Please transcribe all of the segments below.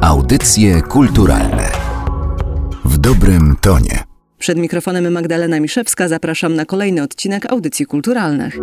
Audycje kulturalne w dobrym tonie. Przed mikrofonem Magdalena Miszewska, zapraszam na kolejny odcinek Audycji Kulturalnych.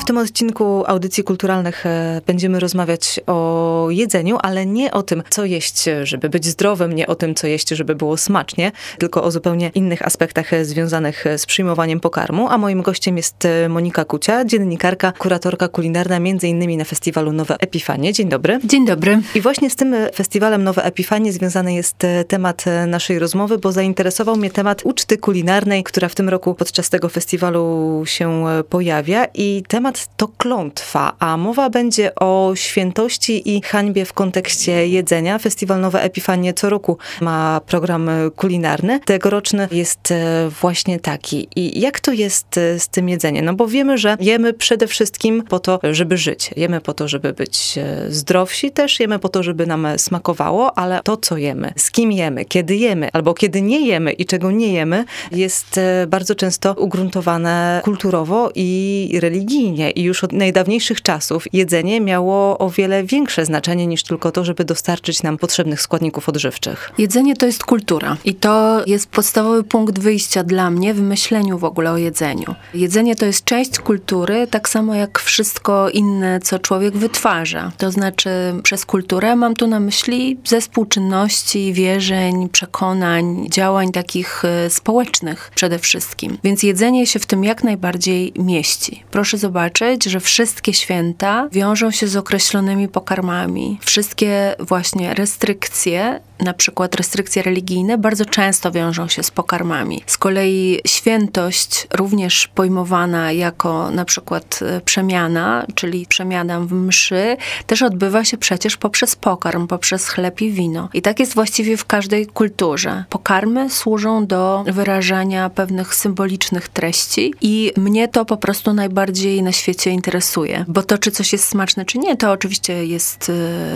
W tym odcinku Audycji Kulturalnych będziemy rozmawiać o jedzeniu, ale nie o tym, co jeść, żeby być zdrowym, nie o tym, co jeść, żeby było smacznie, tylko o zupełnie innych aspektach związanych z przyjmowaniem pokarmu. A moim gościem jest Monika Kucia, dziennikarka, kuratorka kulinarna, między innymi na festiwalu Nowe Epifanie. Dzień dobry. Dzień dobry. I właśnie z tym festiwalem Nowe Epifanie związany jest temat naszej rozmowy, bo zainteresował mnie temat uczty kulinarnej, która w tym roku podczas tego festiwalu się pojawia, i temat to klątwa, a mowa będzie o świętości i hańbie w kontekście jedzenia. Festiwal Nowe Epifanie co roku ma program kulinarny. Tegoroczny jest właśnie taki. I jak to jest z tym jedzeniem? No bo wiemy, że jemy przede wszystkim po to, żeby żyć. Jemy po to, żeby być zdrowsi też. Jemy po to, żeby nam smakowało, ale to, co jemy, z kim jemy, kiedy jemy, albo kiedy nie jemy i czego nie jemy, jest bardzo często ugruntowane kulturowo i religijnie. I już od najdawniejszych czasów jedzenie miało o wiele większe znaczenie niż tylko to, żeby dostarczyć nam potrzebnych składników odżywczych. Jedzenie to jest kultura i to jest podstawowy punkt wyjścia dla mnie w myśleniu w ogóle o jedzeniu. Jedzenie to jest część kultury, tak samo jak wszystko inne, co człowiek wytwarza. To znaczy przez kulturę mam tu na myśli zespół czynności, wierzeń, przekonań, działań takich społecznych przede wszystkim. Więc jedzenie się w tym jak najbardziej mieści. Proszę zobaczyć, że wszystkie święta wiążą się z określonymi pokarmami. Wszystkie właśnie restrykcje, na przykład restrykcje religijne, bardzo często wiążą się z pokarmami. Z kolei świętość, również pojmowana jako na przykład przemiana, czyli przemiana w mszy, też odbywa się przecież poprzez pokarm, poprzez chleb i wino. I tak jest właściwie w każdej kulturze. Pokarmy służą do wyrażania pewnych symbolicznych treści i mnie to po prostu najbardziej na świecie interesuje. Bo to, czy coś jest smaczne, czy nie, to oczywiście jest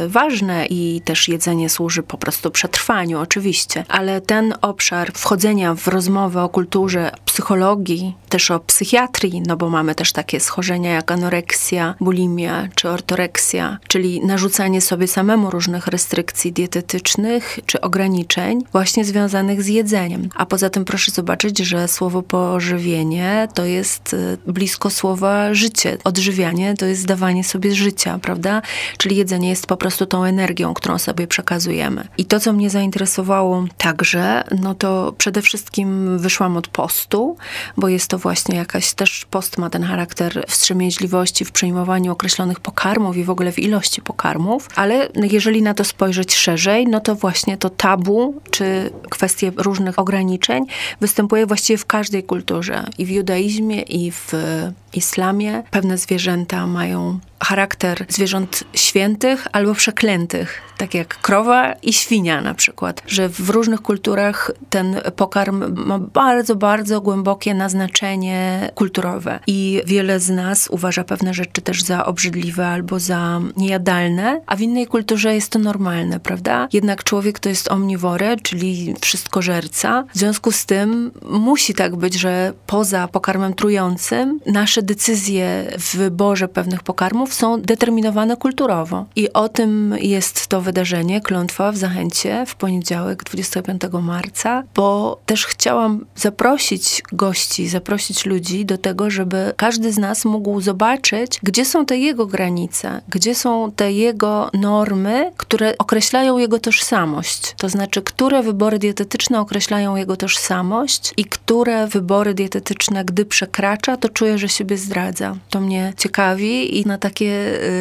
ważne i też jedzenie służy po prostu przetrwaniu, oczywiście. Ale ten obszar wchodzenia w rozmowę o kulturze, psychologii, też o psychiatrii, no bo mamy też takie schorzenia jak anoreksja, bulimia czy ortoreksja, czyli narzucanie sobie samemu różnych restrykcji dietetycznych czy ograniczeń właśnie związanych z jedzeniem. A poza tym proszę zobaczyć, że słowo pożywienie to jest blisko słowa życie. Odżywianie to jest dawanie sobie życia, prawda? Czyli jedzenie jest po prostu tą energią, którą sobie przekazujemy. I to, co mnie zainteresowało także, no to przede wszystkim wyszłam od postu, bo jest to właśnie jakaś, też post ma ten charakter wstrzemięźliwości w przyjmowaniu określonych pokarmów i w ogóle w ilości pokarmów, ale jeżeli na to spojrzeć szerzej, no to właśnie to tabu, czy kwestie różnych ograniczeń występuje właściwie w każdej kulturze. I w judaizmie, i w islamie pewne zwierzęta mają charakter zwierząt świętych albo przeklętych, tak jak krowa i świnia na przykład, że w różnych kulturach ten pokarm ma bardzo, bardzo głębokie naznaczenie kulturowe i wiele z nas uważa pewne rzeczy też za obrzydliwe albo za niejadalne, a w innej kulturze jest to normalne, prawda? Jednak człowiek to jest omniwory, czyli wszystkożerca. W związku z tym musi tak być, że poza pokarmem trującym nasze decyzje w wyborze pewnych pokarmów są determinowane kulturowo. I o tym jest to wydarzenie, Klątwa w Zachęcie, w poniedziałek, 25 marca, bo też chciałam zaprosić gości, zaprosić ludzi do tego, żeby każdy z nas mógł zobaczyć, gdzie są te jego granice, gdzie są te jego normy, które określają jego tożsamość. To znaczy, które wybory dietetyczne określają jego tożsamość i które wybory dietetyczne, gdy przekracza, to czuje, że siebie zdradza. To mnie ciekawi i na takie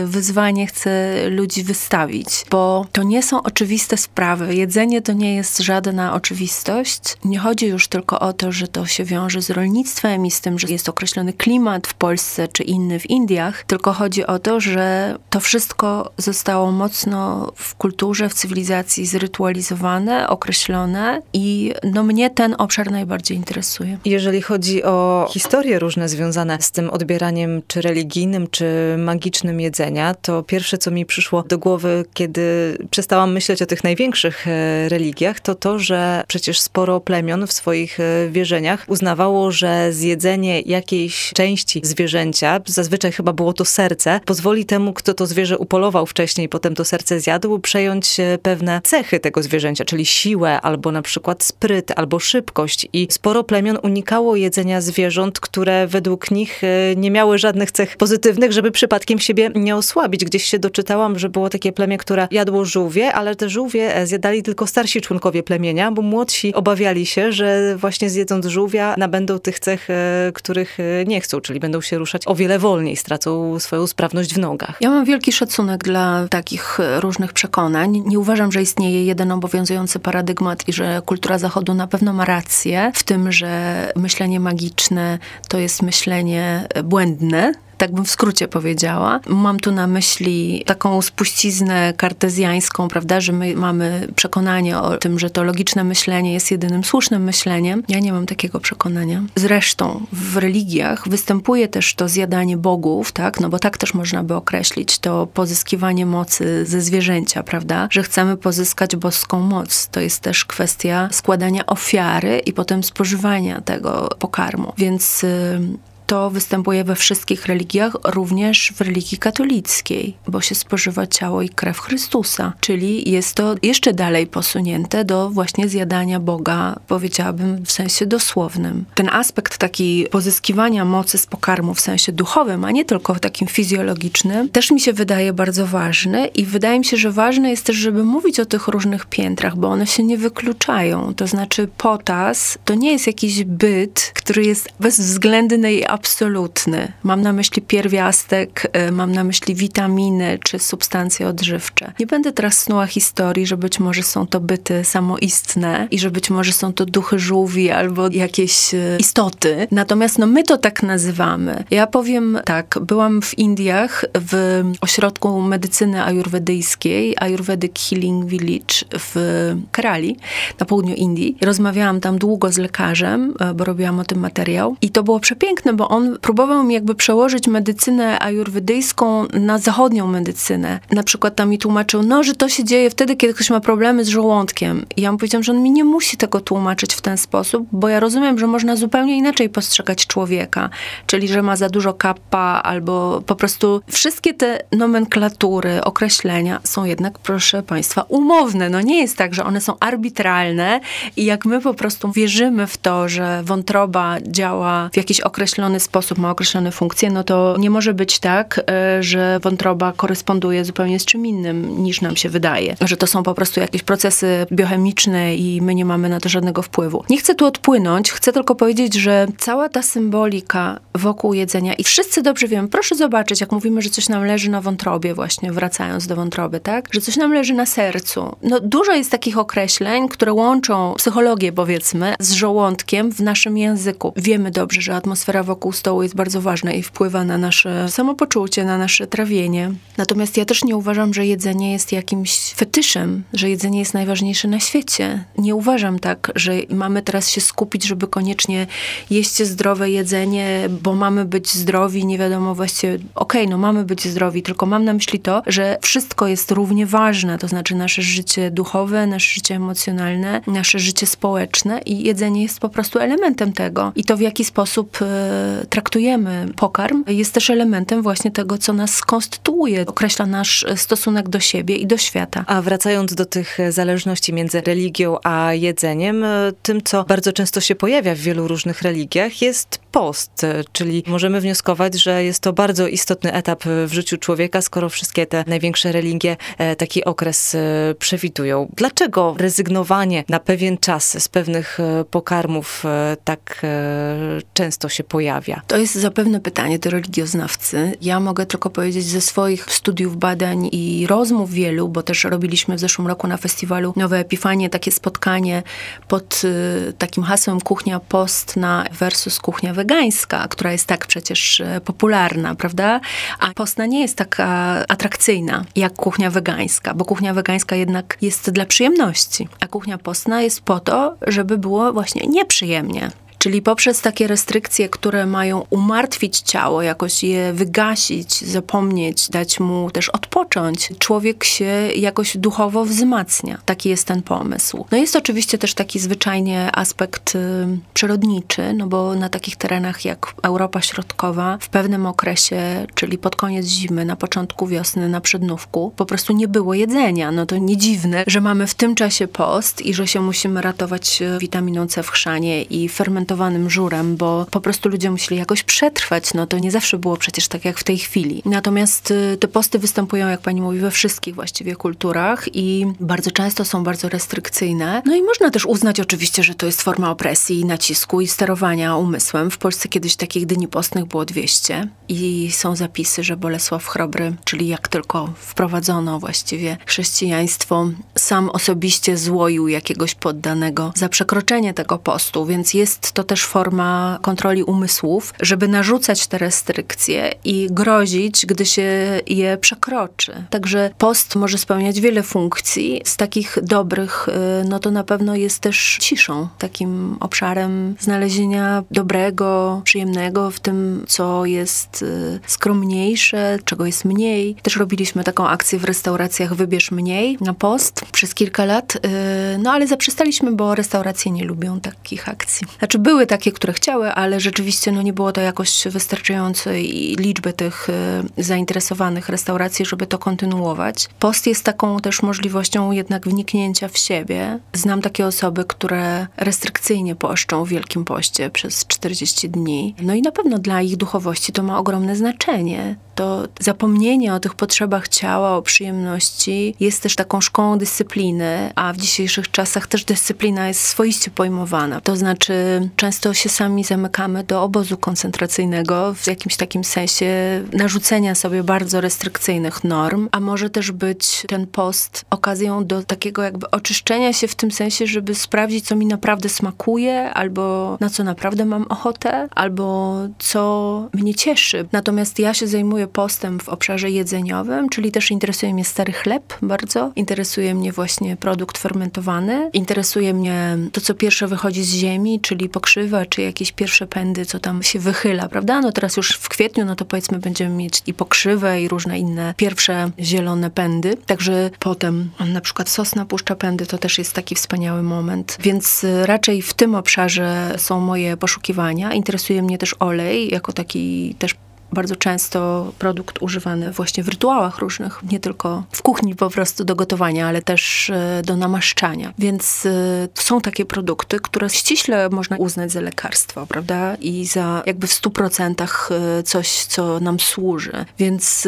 wyzwanie chcę ludzi wystawić, bo to nie są oczywiste sprawy. Jedzenie to nie jest żadna oczywistość. Nie chodzi już tylko o to, że to się wiąże z rolnictwem i z tym, że jest określony klimat w Polsce czy inny w Indiach, tylko chodzi o to, że to wszystko zostało mocno w kulturze, w cywilizacji zrytualizowane, określone i no mnie ten obszar najbardziej interesuje. Jeżeli chodzi o historie różne związane z tym odbieraniem czy religijnym, czy magicznym, ekologicznym jedzenia, to pierwsze, co mi przyszło do głowy, kiedy przestałam myśleć o tych największych religiach, to to, że przecież sporo plemion w swoich wierzeniach uznawało, że zjedzenie jakiejś części zwierzęcia, zazwyczaj chyba było to serce, pozwoli temu, kto to zwierzę upolował wcześniej, potem to serce zjadł, przejąć pewne cechy tego zwierzęcia, czyli siłę, albo na przykład spryt, albo szybkość. I sporo plemion unikało jedzenia zwierząt, które według nich nie miały żadnych cech pozytywnych, żeby przypadkiem siebie nie osłabić. Gdzieś się doczytałam, że było takie plemię, które jadło żółwie, ale te żółwie zjadali tylko starsi członkowie plemienia, bo młodsi obawiali się, że właśnie zjedząc żółwia nabędą tych cech, których nie chcą, czyli będą się ruszać o wiele wolniej, stracą swoją sprawność w nogach. Ja mam wielki szacunek dla takich różnych przekonań. Nie uważam, że istnieje jeden obowiązujący paradygmat i że kultura Zachodu na pewno ma rację w tym, że myślenie magiczne to jest myślenie błędne. Tak bym w skrócie powiedziała. Mam tu na myśli taką spuściznę kartezjańską, prawda, że my mamy przekonanie o tym, że to logiczne myślenie jest jedynym słusznym myśleniem. Ja nie mam takiego przekonania. Zresztą w religiach występuje też to zjadanie bogów, tak, no bo tak też można by określić to pozyskiwanie mocy ze zwierzęcia, prawda, że chcemy pozyskać boską moc. To jest też kwestia składania ofiary i potem spożywania tego pokarmu. Więc to występuje we wszystkich religiach, również w religii katolickiej, bo się spożywa ciało i krew Chrystusa, czyli jest to jeszcze dalej posunięte do właśnie zjadania Boga, powiedziałabym w sensie dosłownym. Ten aspekt taki pozyskiwania mocy z pokarmu w sensie duchowym, a nie tylko w takim fizjologicznym, też mi się wydaje bardzo ważny i wydaje mi się, że ważne jest też, żeby mówić o tych różnych piętrach, bo one się nie wykluczają. To znaczy potas to nie jest jakiś byt, który jest bezwzględny i absolutny. Mam na myśli pierwiastek, mam na myśli witaminy czy substancje odżywcze. Nie będę teraz snuła historii, że być może są to byty samoistne i że być może są to duchy żółwi albo jakieś istoty. Natomiast no, my to tak nazywamy. Ja powiem tak, byłam w Indiach w ośrodku medycyny ajurwedyjskiej, Ayurvedic Healing Village w Karali, na południu Indii. Rozmawiałam tam długo z lekarzem, bo robiłam o tym materiał i to było przepiękne, bo on próbował mi jakby przełożyć medycynę ajurwedyjską na zachodnią medycynę. Na przykład tam mi tłumaczył, no, że to się dzieje wtedy, kiedy ktoś ma problemy z żołądkiem. I ja mu powiedziałam, że on mi nie musi tego tłumaczyć w ten sposób, bo ja rozumiem, że można zupełnie inaczej postrzegać człowieka. Czyli, że ma za dużo kappa, albo po prostu wszystkie te nomenklatury, określenia są jednak, proszę państwa, umowne. No nie jest tak, że one są arbitralne i jak my po prostu wierzymy w to, że wątroba działa w jakiś określony sposób, ma określone funkcje, no to nie może być tak, że wątroba koresponduje zupełnie z czym innym, niż nam się wydaje. Że to są po prostu jakieś procesy biochemiczne i my nie mamy na to żadnego wpływu. Nie chcę tu odpłynąć, chcę tylko powiedzieć, że cała ta symbolika wokół jedzenia i wszyscy dobrze wiemy, proszę zobaczyć, jak mówimy, że coś nam leży na wątrobie właśnie, wracając do wątroby, tak? Że coś nam leży na sercu. No dużo jest takich określeń, które łączą psychologię, powiedzmy, z żołądkiem w naszym języku. Wiemy dobrze, że atmosfera wokół stołu jest bardzo ważna i wpływa na nasze samopoczucie, na nasze trawienie. Natomiast ja też nie uważam, że jedzenie jest jakimś fetyszem, że jedzenie jest najważniejsze na świecie. Nie uważam tak, że mamy teraz się skupić, żeby koniecznie jeść zdrowe jedzenie, bo mamy być zdrowi, nie wiadomo właściwie, okej, no mamy być zdrowi, tylko mam na myśli to, że wszystko jest równie ważne, to znaczy nasze życie duchowe, nasze życie emocjonalne, nasze życie społeczne i jedzenie jest po prostu elementem tego. I to w jaki sposób traktujemy pokarm, jest też elementem właśnie tego, co nas konstytuuje, określa nasz stosunek do siebie i do świata. A wracając do tych zależności między religią a jedzeniem, tym, co bardzo często się pojawia w wielu różnych religiach, jest post, czyli możemy wnioskować, że jest to bardzo istotny etap w życiu człowieka, skoro wszystkie te największe religie taki okres przewidują. Dlaczego rezygnowanie na pewien czas z pewnych pokarmów tak często się pojawia? To jest zapewne pytanie do religioznawcy. Ja mogę tylko powiedzieć ze swoich studiów, badań i rozmów wielu, bo też robiliśmy w zeszłym roku na festiwalu Nowe Epifanie takie spotkanie pod takim hasłem kuchnia postna versus kuchnia wegańska, która jest tak przecież popularna, prawda? A postna nie jest taka atrakcyjna jak kuchnia wegańska, bo kuchnia wegańska jednak jest dla przyjemności, a kuchnia postna jest po to, żeby było właśnie nieprzyjemnie. Czyli poprzez takie restrykcje, które mają umartwić ciało, jakoś je wygasić, zapomnieć, dać mu też odpocząć, człowiek się jakoś duchowo wzmacnia. Taki jest ten pomysł. No jest oczywiście też taki zwyczajnie aspekt przyrodniczy, no bo na takich terenach jak Europa Środkowa w pewnym okresie, czyli pod koniec zimy, na początku wiosny, na przednówku, po prostu nie było jedzenia. No to nie dziwne, że mamy w tym czasie post i że się musimy ratować witaminą C w chrzanie i fermentowanym żurem, bo po prostu ludzie musieli jakoś przetrwać. No to nie zawsze było przecież tak jak w tej chwili. Natomiast te posty występują, jak pani mówi, we wszystkich właściwie kulturach i bardzo często są bardzo restrykcyjne. No i można też uznać oczywiście, że to jest forma opresji, nacisku i sterowania umysłem. W Polsce kiedyś takich dni postnych było 200 i są zapisy, że Bolesław Chrobry, czyli jak tylko wprowadzono właściwie chrześcijaństwo, sam osobiście złoił jakiegoś poddanego za przekroczenie tego postu, więc jest to też forma kontroli umysłów, żeby narzucać te restrykcje i grozić, gdy się je przekroczy. Także post może spełniać wiele funkcji. Z takich dobrych, no to na pewno jest też ciszą, takim obszarem znalezienia dobrego, przyjemnego w tym, co jest skromniejsze, czego jest mniej. Też robiliśmy taką akcję w restauracjach Wybierz Mniej na post przez kilka lat, no ale zaprzestaliśmy, bo restauracje nie lubią takich akcji. Znaczy były takie, które chciały, ale rzeczywiście no nie było to jakoś wystarczającej liczby tych zainteresowanych restauracji, żeby to kontynuować. Post jest taką też możliwością jednak wniknięcia w siebie. Znam takie osoby, które restrykcyjnie poszczą w Wielkim Poście przez 40 dni. No i na pewno dla ich duchowości to ma ogromne znaczenie. To zapomnienie o tych potrzebach ciała, o przyjemności jest też taką szkołą dyscypliny, a w dzisiejszych czasach też dyscyplina jest swoiście pojmowana. To znaczy często się sami zamykamy do obozu koncentracyjnego w jakimś takim sensie narzucenia sobie bardzo restrykcyjnych norm, a może też być ten post okazją do takiego jakby oczyszczenia się w tym sensie, żeby sprawdzić, co mi naprawdę smakuje, albo na co naprawdę mam ochotę, albo co mnie cieszy. Natomiast ja się zajmuję postem w obszarze jedzeniowym, czyli też interesuje mnie stary chleb bardzo, interesuje mnie właśnie produkt fermentowany, interesuje mnie to, co pierwsze wychodzi z ziemi, czyli pokrzywa, czy jakieś pierwsze pędy, co tam się wychyla, prawda? No teraz już w kwietniu, no to powiedzmy będziemy mieć i pokrzywę, i różne inne pierwsze zielone pędy, także potem na przykład sosna puszcza pędy, to też jest taki wspaniały moment, więc raczej w tym obszarze są moje poszukiwania. Interesuje mnie też olej, jako taki też bardzo często produkt używany właśnie w rytuałach różnych, nie tylko w kuchni po prostu do gotowania, ale też do namaszczania. Więc są takie produkty, które ściśle można uznać za lekarstwo, prawda? I za jakby w 100% coś, co nam służy. Więc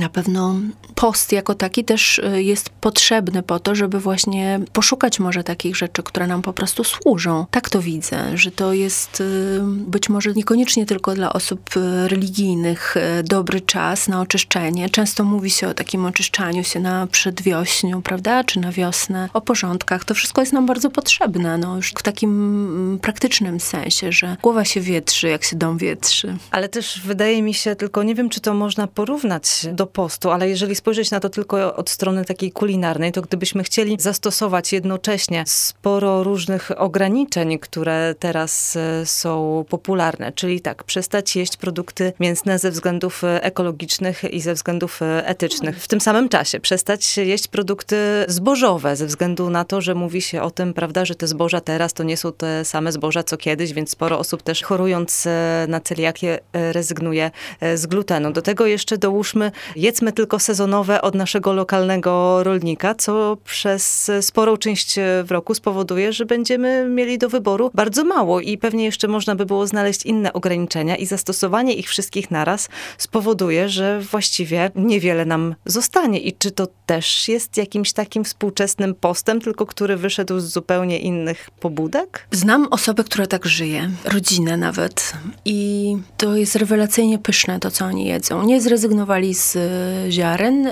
na pewno post jako taki też jest potrzebny po to, żeby właśnie poszukać może takich rzeczy, które nam po prostu służą. Tak to widzę, że to jest być może niekoniecznie tylko dla osób religijnych, dobry czas na oczyszczenie. Często mówi się o takim oczyszczaniu się na przedwiośniu, prawda, czy na wiosnę, o porządkach. To wszystko jest nam bardzo potrzebne, no już w takim praktycznym sensie, że głowa się wietrzy, jak się dom wietrzy. Ale też wydaje mi się, tylko nie wiem, czy to można porównać do postu, ale jeżeli spojrzeć na to tylko od strony takiej kulinarnej, to gdybyśmy chcieli zastosować jednocześnie sporo różnych ograniczeń, które teraz są popularne, czyli tak, przestać jeść produkty mięsne ze względów ekologicznych i ze względów etycznych. W tym samym czasie przestać jeść produkty zbożowe ze względu na to, że mówi się o tym, prawda, że te zboża teraz to nie są te same zboża co kiedyś, więc sporo osób też chorując na celiakię rezygnuje z glutenu. Do tego jeszcze dołóżmy, jedzmy tylko sezonowe od naszego lokalnego rolnika, co przez sporą część w roku spowoduje, że będziemy mieli do wyboru bardzo mało i pewnie jeszcze można by było znaleźć inne ograniczenia i zastosowanie ich wszystkich naraz spowoduje, że właściwie niewiele nam zostanie. I czy to też jest jakimś takim współczesnym postem, tylko który wyszedł z zupełnie innych pobudek? Znam osobę, która tak żyje, rodzinę nawet. I to jest rewelacyjnie pyszne to, co oni jedzą. Nie zrezygnowali z ziaren,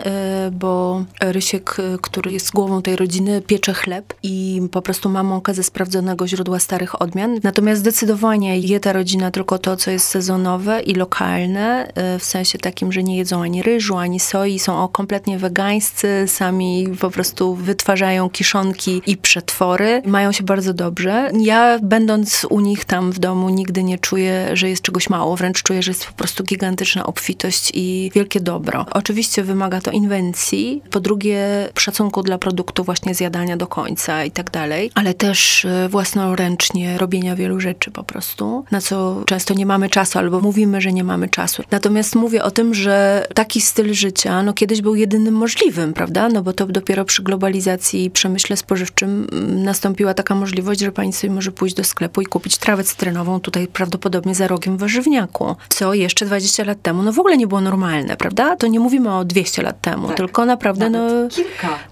bo Rysiek, który jest głową tej rodziny, piecze chleb i po prostu ma mąkę ze sprawdzonego źródła starych odmian. Natomiast zdecydowanie je ta rodzina tylko to, co jest sezonowe i lokalne. wegetarialne, w sensie takim, że nie jedzą ani ryżu, ani soi, są kompletnie wegańscy, sami po prostu wytwarzają kiszonki i przetwory, mają się bardzo dobrze. Ja będąc u nich tam w domu nigdy nie czuję, że jest czegoś mało, wręcz czuję, że jest po prostu gigantyczna obfitość i wielkie dobro. Oczywiście wymaga to inwencji, po drugie szacunku dla produktu właśnie zjadania do końca i tak dalej, ale też własnoręcznie robienia wielu rzeczy po prostu, na co często nie mamy czasu albo mówimy, że nie mamy czasu. Natomiast mówię o tym, że taki styl życia no kiedyś był jedynym możliwym, prawda? No bo to dopiero przy globalizacji i przemyśle spożywczym nastąpiła taka możliwość, że pani sobie może pójść do sklepu i kupić trawę cytrynową tutaj prawdopodobnie za rogiem w warzywniaku, co jeszcze 20 lat temu no w ogóle nie było normalne, prawda? To nie mówimy o 200 lat temu, tak, tylko naprawdę nawet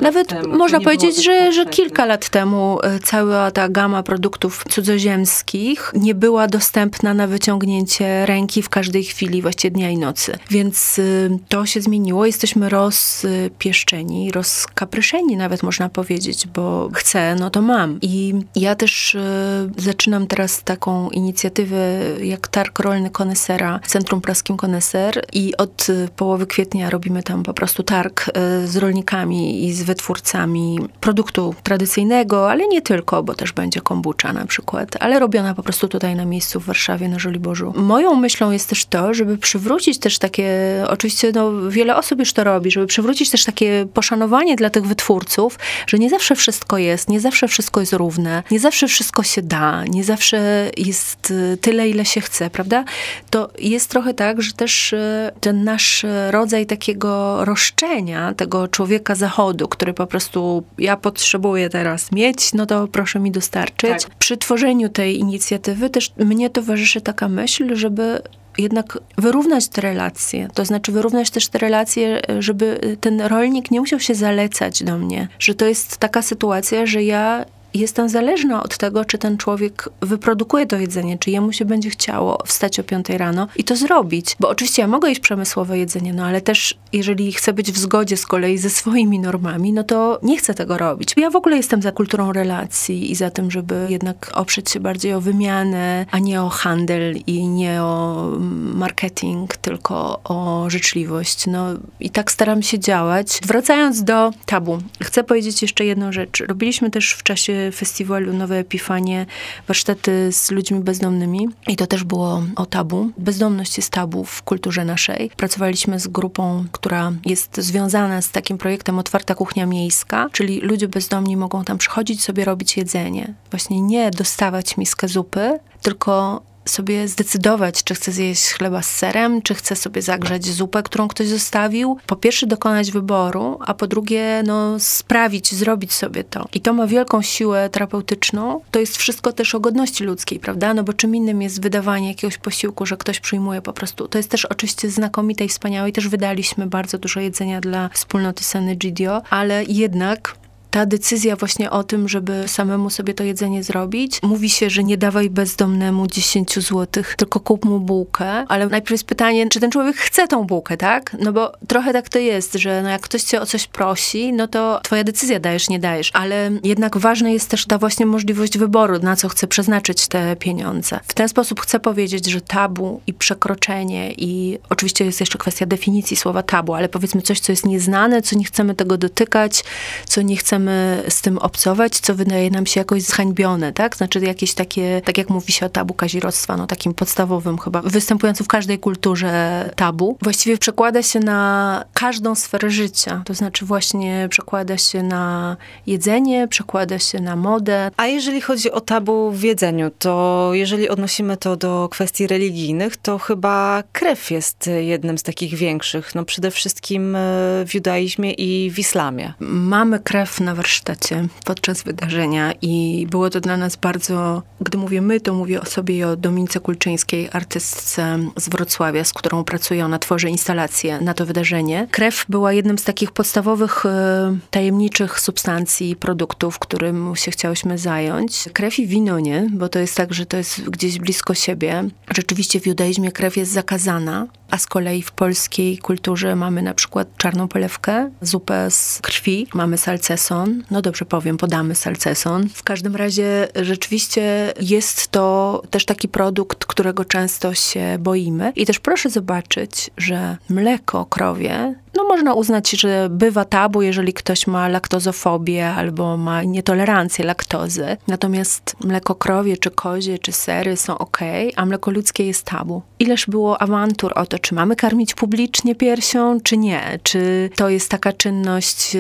no... Nawet można powiedzieć, że kilka lat temu cała ta gama produktów cudzoziemskich nie była dostępna na wyciągnięcie ręki w każdej chwili, właściwie dnia i nocy. Więc to się zmieniło. Jesteśmy rozpieszczeni, rozkapryszeni nawet można powiedzieć, bo chcę, no to mam. I ja też zaczynam teraz taką inicjatywę jak Targ Rolny Konesera, Centrum Praskim Koneser i od połowy kwietnia robimy tam po prostu targ z rolnikami i z wytwórcami produktu tradycyjnego, ale nie tylko, bo też będzie kombucha na przykład, ale robiona po prostu tutaj na miejscu w Warszawie, na Żoliborzu. Moją myślą jest też to, żeby przywrócić też takie, oczywiście no, wiele osób już to robi, żeby przywrócić też takie poszanowanie dla tych wytwórców, że nie zawsze wszystko jest, nie zawsze wszystko jest równe, nie zawsze wszystko się da, nie zawsze jest tyle, ile się chce, prawda? To jest trochę tak, że też ten nasz rodzaj takiego roszczenia tego człowieka zachodniego, który po prostu ja potrzebuję teraz mieć, no to proszę mi dostarczyć. Tak. Przy tworzeniu tej inicjatywy też mnie towarzyszy taka myśl, żeby jednak wyrównać te relacje, to znaczy wyrównać też te relacje, żeby ten rolnik nie musiał się zalecać do mnie, że to jest taka sytuacja, że ja jestem zależna od tego, czy ten człowiek wyprodukuje to jedzenie, czy jemu się będzie chciało wstać o 5 rano i to zrobić. Bo oczywiście ja mogę jeść przemysłowe jedzenie, no ale też jeżeli chcę być w zgodzie z kolei ze swoimi normami, no to nie chcę tego robić. Ja w ogóle jestem za kulturą relacji i za tym, żeby jednak oprzeć się bardziej o wymianę, a nie o handel i nie o marketing, tylko o życzliwość. No i tak staram się działać. Wracając do tabu, chcę powiedzieć jeszcze jedną rzecz. Robiliśmy też w czasie festiwalu Nowe Epifanie, warsztaty z ludźmi bezdomnymi i to też było o tabu. Bezdomność jest tabu w kulturze naszej. Pracowaliśmy z grupą, która jest związana z takim projektem Otwarta Kuchnia Miejska, czyli ludzie bezdomni mogą tam przychodzić sobie robić jedzenie. Właśnie nie dostawać miskę zupy, tylko sobie zdecydować, czy chce zjeść chleba z serem, czy chce sobie zagrzać zupę, którą ktoś zostawił. Po pierwsze dokonać wyboru, a po drugie no, sprawić, zrobić sobie to. I to ma wielką siłę terapeutyczną. To jest wszystko też o godności ludzkiej, prawda? No bo czym innym jest wydawanie jakiegoś posiłku, że ktoś przyjmuje po prostu. To jest też oczywiście znakomite i wspaniałe. I też wydaliśmy bardzo dużo jedzenia dla wspólnoty San Egidio, ale jednak ta decyzja właśnie o tym, żeby samemu sobie to jedzenie zrobić. Mówi się, że nie dawaj bezdomnemu 10 zł, tylko kup mu bułkę. Ale najpierw jest pytanie, czy ten człowiek chce tą bułkę, tak? No bo trochę tak to jest, że no jak ktoś cię o coś prosi, no to twoja decyzja dajesz, nie dajesz. Ale jednak ważna jest też ta właśnie możliwość wyboru, na co chcę przeznaczyć te pieniądze. W ten sposób chcę powiedzieć, że tabu i przekroczenie i oczywiście jest jeszcze kwestia definicji słowa tabu, ale powiedzmy coś, co jest nieznane, co nie chcemy tego dotykać, co nie chcemy z tym obcować, co wydaje nam się jakoś zhańbione, tak? Znaczy jakieś takie, tak jak mówi się o tabu kazirodztwa, no takim podstawowym chyba, występującym w każdej kulturze tabu. Właściwie przekłada się na każdą sferę życia. To znaczy właśnie przekłada się na jedzenie, przekłada się na modę. A jeżeli chodzi o tabu w jedzeniu, to jeżeli odnosimy to do kwestii religijnych, to chyba krew jest jednym z takich większych. No przede wszystkim w judaizmie i w islamie. Mamy krew na warsztacie podczas wydarzenia i było to dla nas bardzo, gdy mówię my, to mówię o sobie i o Dominice Kulczyńskiej, artystce z Wrocławia, z którą pracuję, ona tworzy instalację na to wydarzenie. Krew była jednym z takich podstawowych, tajemniczych substancji, produktów, którym się chciałyśmy zająć. Krew i wino nie, bo to jest tak, że to jest gdzieś blisko siebie. Rzeczywiście w judaizmie krew jest zakazana, a z kolei w polskiej kulturze mamy na przykład czarną polewkę, zupę z krwi, mamy salceson, salceson, no dobrze powiem, podamy salceson. W każdym razie rzeczywiście jest to też taki produkt, którego często się boimy. I też proszę zobaczyć, że mleko krowie, no można uznać, że bywa tabu, jeżeli ktoś ma laktozofobię albo ma nietolerancję laktozy. Natomiast mleko krowie, czy kozie, czy sery są okej, a mleko ludzkie jest tabu. Ileż było awantur o to, czy mamy karmić publicznie piersią, czy nie. Czy to jest taka czynność,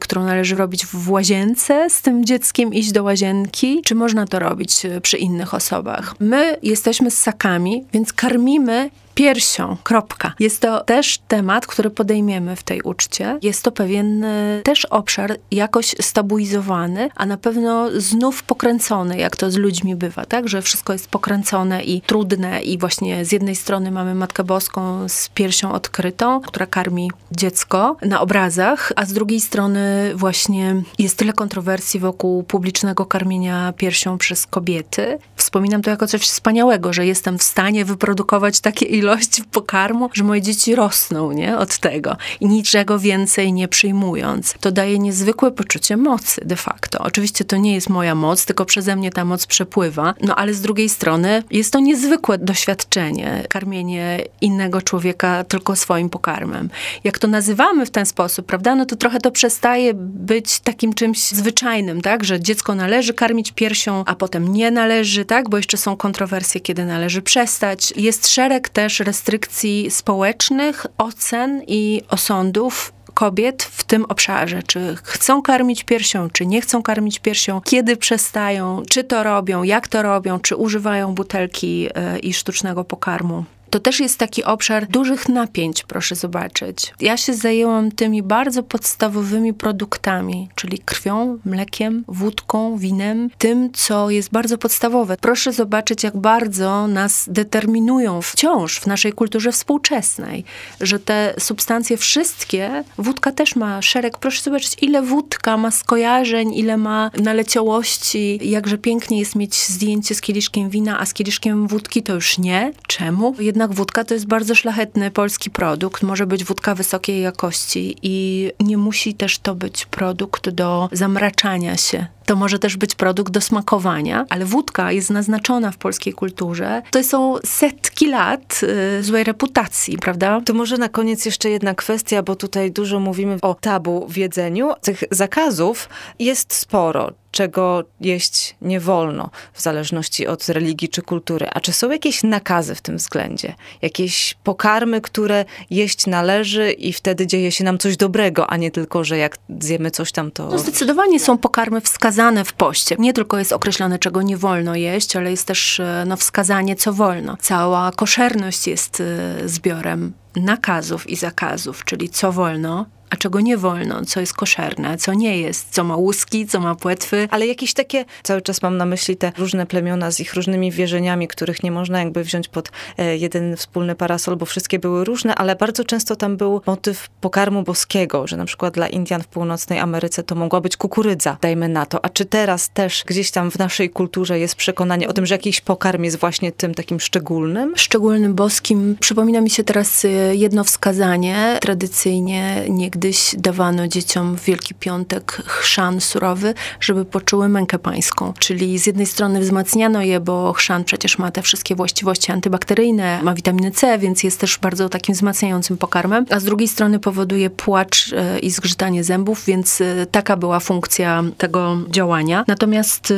którą należy robić w łazience, z tym dzieckiem iść do łazienki, czy można to robić przy innych osobach. My jesteśmy ssakami, więc karmimy piersią, kropka. Jest to też temat, który podejmiemy w tej uczcie. Jest to pewien też obszar jakoś stabilizowany, a na pewno znów pokręcony, jak to z ludźmi bywa, tak? Że wszystko jest pokręcone i trudne i właśnie z jednej strony mamy Matkę Boską z piersią odkrytą, która karmi dziecko na obrazach, a z drugiej strony właśnie jest tyle kontrowersji wokół publicznego karmienia piersią przez kobiety. Wspominam to jako coś wspaniałego, że jestem w stanie wyprodukować takie ilość pokarmu, że moje dzieci rosną, nie? Od tego. I niczego więcej nie przyjmując. To daje niezwykłe poczucie mocy de facto. Oczywiście to nie jest moja moc, tylko przeze mnie ta moc przepływa, no ale z drugiej strony jest to niezwykłe doświadczenie, karmienie innego człowieka tylko swoim pokarmem. Jak to nazywamy w ten sposób, prawda, no to trochę to przestaje być takim czymś zwyczajnym, tak, że dziecko należy karmić piersią, a potem nie należy, tak, bo jeszcze są kontrowersje, kiedy należy przestać. Jest szereg też restrykcji społecznych, ocen i osądów kobiet w tym obszarze. Czy chcą karmić piersią, czy nie chcą karmić piersią, kiedy przestają, czy to robią, jak to robią, czy używają butelki i sztucznego pokarmu. To też jest taki obszar dużych napięć, proszę zobaczyć. Ja się zajęłam tymi bardzo podstawowymi produktami, czyli krwią, mlekiem, wódką, winem, tym, co jest bardzo podstawowe. Proszę zobaczyć, jak bardzo nas determinują wciąż w naszej kulturze współczesnej, że te substancje wszystkie, wódka też ma szereg, proszę zobaczyć, ile wódka ma skojarzeń, ile ma naleciałości, jakże pięknie jest mieć zdjęcie z kieliszkiem wina, a z kieliszkiem wódki to już nie. Czemu? Jednak wódka to jest bardzo szlachetny polski produkt, może być wódka wysokiej jakości i nie musi też to być produkt do zamraczania się. To może też być produkt do smakowania, ale wódka jest naznaczona w polskiej kulturze. To są setki lat złej reputacji, prawda? To może na koniec jeszcze jedna kwestia, bo tutaj dużo mówimy o tabu w jedzeniu. Tych zakazów jest sporo, czego jeść nie wolno, w zależności od religii czy kultury. A czy są jakieś nakazy w tym względzie? Jakieś pokarmy, które jeść należy i wtedy dzieje się nam coś dobrego, a nie tylko, że jak zjemy coś tam, to... No zdecydowanie są pokarmy wskazane w poście. Nie tylko jest określone, czego nie wolno jeść, ale jest też wskazanie, co wolno. Cała koszerność jest zbiorem nakazów i zakazów, czyli co wolno, a czego nie wolno, co jest koszerne, co nie jest, co ma łuski, co ma płetwy. Ale jakieś takie, cały czas mam na myśli te różne plemiona z ich różnymi wierzeniami, których nie można jakby wziąć pod jeden wspólny parasol, bo wszystkie były różne, ale bardzo często tam był motyw pokarmu boskiego, że na przykład dla Indian w północnej Ameryce to mogła być kukurydza, dajmy na to. A czy teraz też gdzieś tam w naszej kulturze jest przekonanie o tym, że jakiś pokarm jest właśnie tym takim szczególnym? Szczególnym, boskim. Przypomina mi się teraz jedno wskazanie. Tradycyjnie Kiedyś dawano dzieciom w Wielki Piątek chrzan surowy, żeby poczuły mękę pańską. Czyli z jednej strony wzmacniano je, bo chrzan przecież ma te wszystkie właściwości antybakteryjne, ma witaminę C, więc jest też bardzo takim wzmacniającym pokarmem. A z drugiej strony powoduje płacz i zgrzytanie zębów, więc taka była funkcja tego działania. Natomiast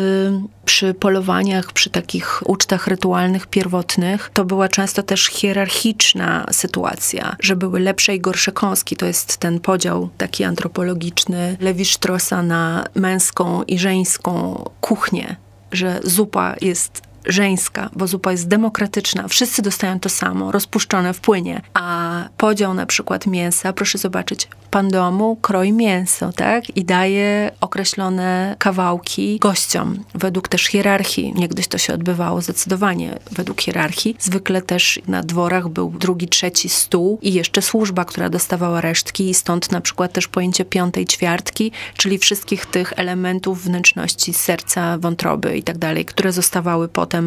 przy polowaniach, przy takich ucztach rytualnych, pierwotnych, to była często też hierarchiczna sytuacja, że były lepsze i gorsze kąski. To jest ten podział taki antropologiczny Levi-Straussa na męską i żeńską kuchnię, że zupa jest żeńska, bo zupa jest demokratyczna. Wszyscy dostają to samo, rozpuszczone w płynie. A podział na przykład mięsa, proszę zobaczyć, pan domu kroi mięso, tak? I daje określone kawałki gościom. Według też hierarchii, niegdyś to się odbywało zdecydowanie według hierarchii. Zwykle też na dworach był drugi, trzeci stół i jeszcze służba, która dostawała resztki i stąd na przykład też pojęcie piątej ćwiartki, czyli wszystkich tych elementów wnętrzności serca, wątroby i tak dalej, które zostawały potem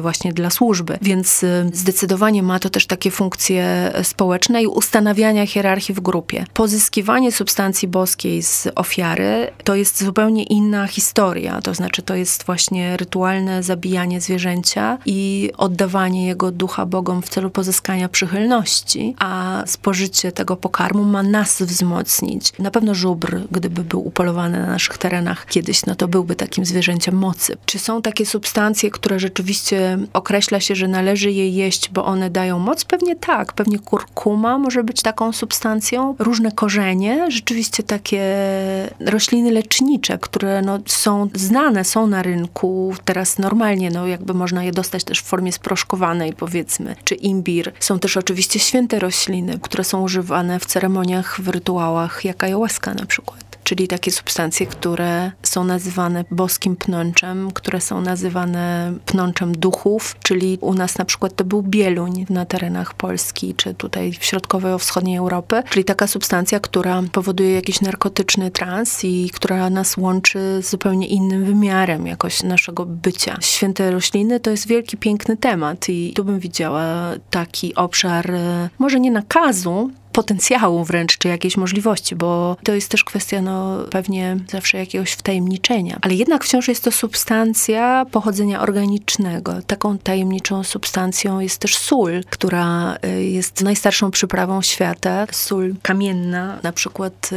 właśnie dla służby. Więc zdecydowanie ma to też takie funkcje społeczne, społeczne i ustanawiania hierarchii w grupie. Pozyskiwanie substancji boskiej z ofiary to jest zupełnie inna historia, to znaczy to jest właśnie rytualne zabijanie zwierzęcia i oddawanie jego ducha bogom w celu pozyskania przychylności, a spożycie tego pokarmu ma nas wzmocnić. Na pewno żubr, gdyby był upolowany na naszych terenach kiedyś, no to byłby takim zwierzęciem mocy. Czy są takie substancje, które rzeczywiście określa się, że należy je jeść, bo one dają moc? Pewnie tak, pewnie kurkuma może być taką substancją. Różne korzenie, rzeczywiście takie rośliny lecznicze, które no, są znane, są na rynku teraz normalnie, no jakby można je dostać też w formie sproszkowanej powiedzmy, czy imbir. Są też oczywiście święte rośliny, które są używane w ceremoniach, w rytuałach, jak ayahuasca na przykład. Czyli takie substancje, które są nazywane boskim pnączem, które są nazywane pnączem duchów, czyli u nas na przykład to był bieluń na terenach Polski, czy tutaj w środkowej, wschodniej Europy, czyli taka substancja, która powoduje jakiś narkotyczny trans i która nas łączy z zupełnie innym wymiarem jakoś naszego bycia. Święte rośliny to jest wielki, piękny temat i tu bym widziała taki obszar, może nie nakazu, potencjału wręcz, czy jakiejś możliwości, bo to jest też kwestia, no, pewnie zawsze jakiegoś wtajemniczenia. Ale jednak wciąż jest to substancja pochodzenia organicznego. Taką tajemniczą substancją jest też sól, która jest najstarszą przyprawą świata. Sól kamienna, na przykład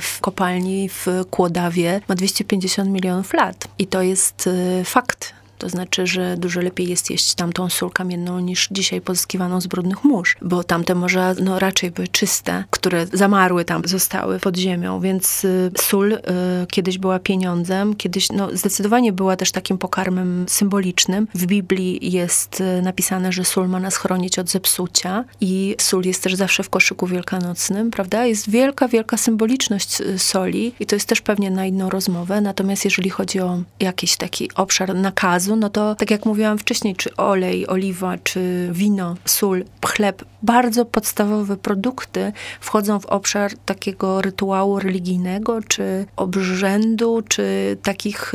w kopalni w Kłodawie, ma 250 milionów lat. I to jest fakt. To znaczy, że dużo lepiej jest jeść tamtą sól kamienną niż dzisiaj pozyskiwaną z brudnych mórz, bo tamte morza no, raczej były czyste, które zamarły tam, zostały pod ziemią, więc sól kiedyś była pieniądzem, kiedyś no, zdecydowanie była też takim pokarmem symbolicznym. W Biblii jest napisane, że sól ma nas chronić od zepsucia i sól jest też zawsze w koszyku wielkanocnym, prawda? Jest wielka, wielka symboliczność soli i to jest też pewnie na inną rozmowę, natomiast jeżeli chodzi o jakiś taki obszar nakazu, no to tak jak mówiłam wcześniej, czy olej, oliwa, czy wino, sól, chleb, bardzo podstawowe produkty wchodzą w obszar takiego rytuału religijnego, czy obrzędu, czy takich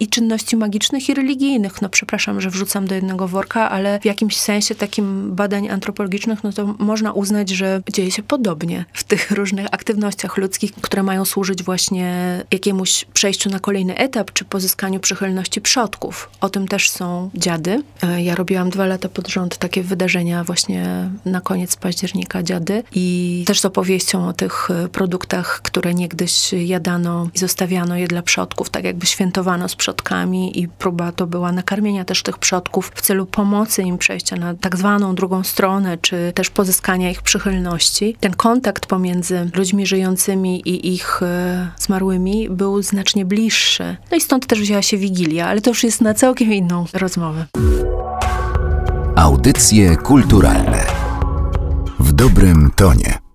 i czynności magicznych i religijnych. No przepraszam, że wrzucam do jednego worka, ale w jakimś sensie takim badań antropologicznych, no to można uznać, że dzieje się podobnie w tych różnych aktywnościach ludzkich, które mają służyć właśnie jakiemuś przejściu na kolejny etap, czy pozyskaniu przychylności przodków. O tym też są dziady. Ja robiłam 2 lata pod rząd takie wydarzenia właśnie na koniec października dziady i też z opowieścią o tych produktach, które niegdyś jadano i zostawiano je dla przodków, tak jakby świętowano z przodkami i próba to była nakarmienia też tych przodków w celu pomocy im przejścia na tak zwaną drugą stronę, czy też pozyskania ich przychylności. Ten kontakt pomiędzy ludźmi żyjącymi i ich zmarłymi był znacznie bliższy. No i stąd też wzięła się Wigilia, ale to już jest na całkiem inną rozmowę. Audycje kulturalne w dobrym tonie.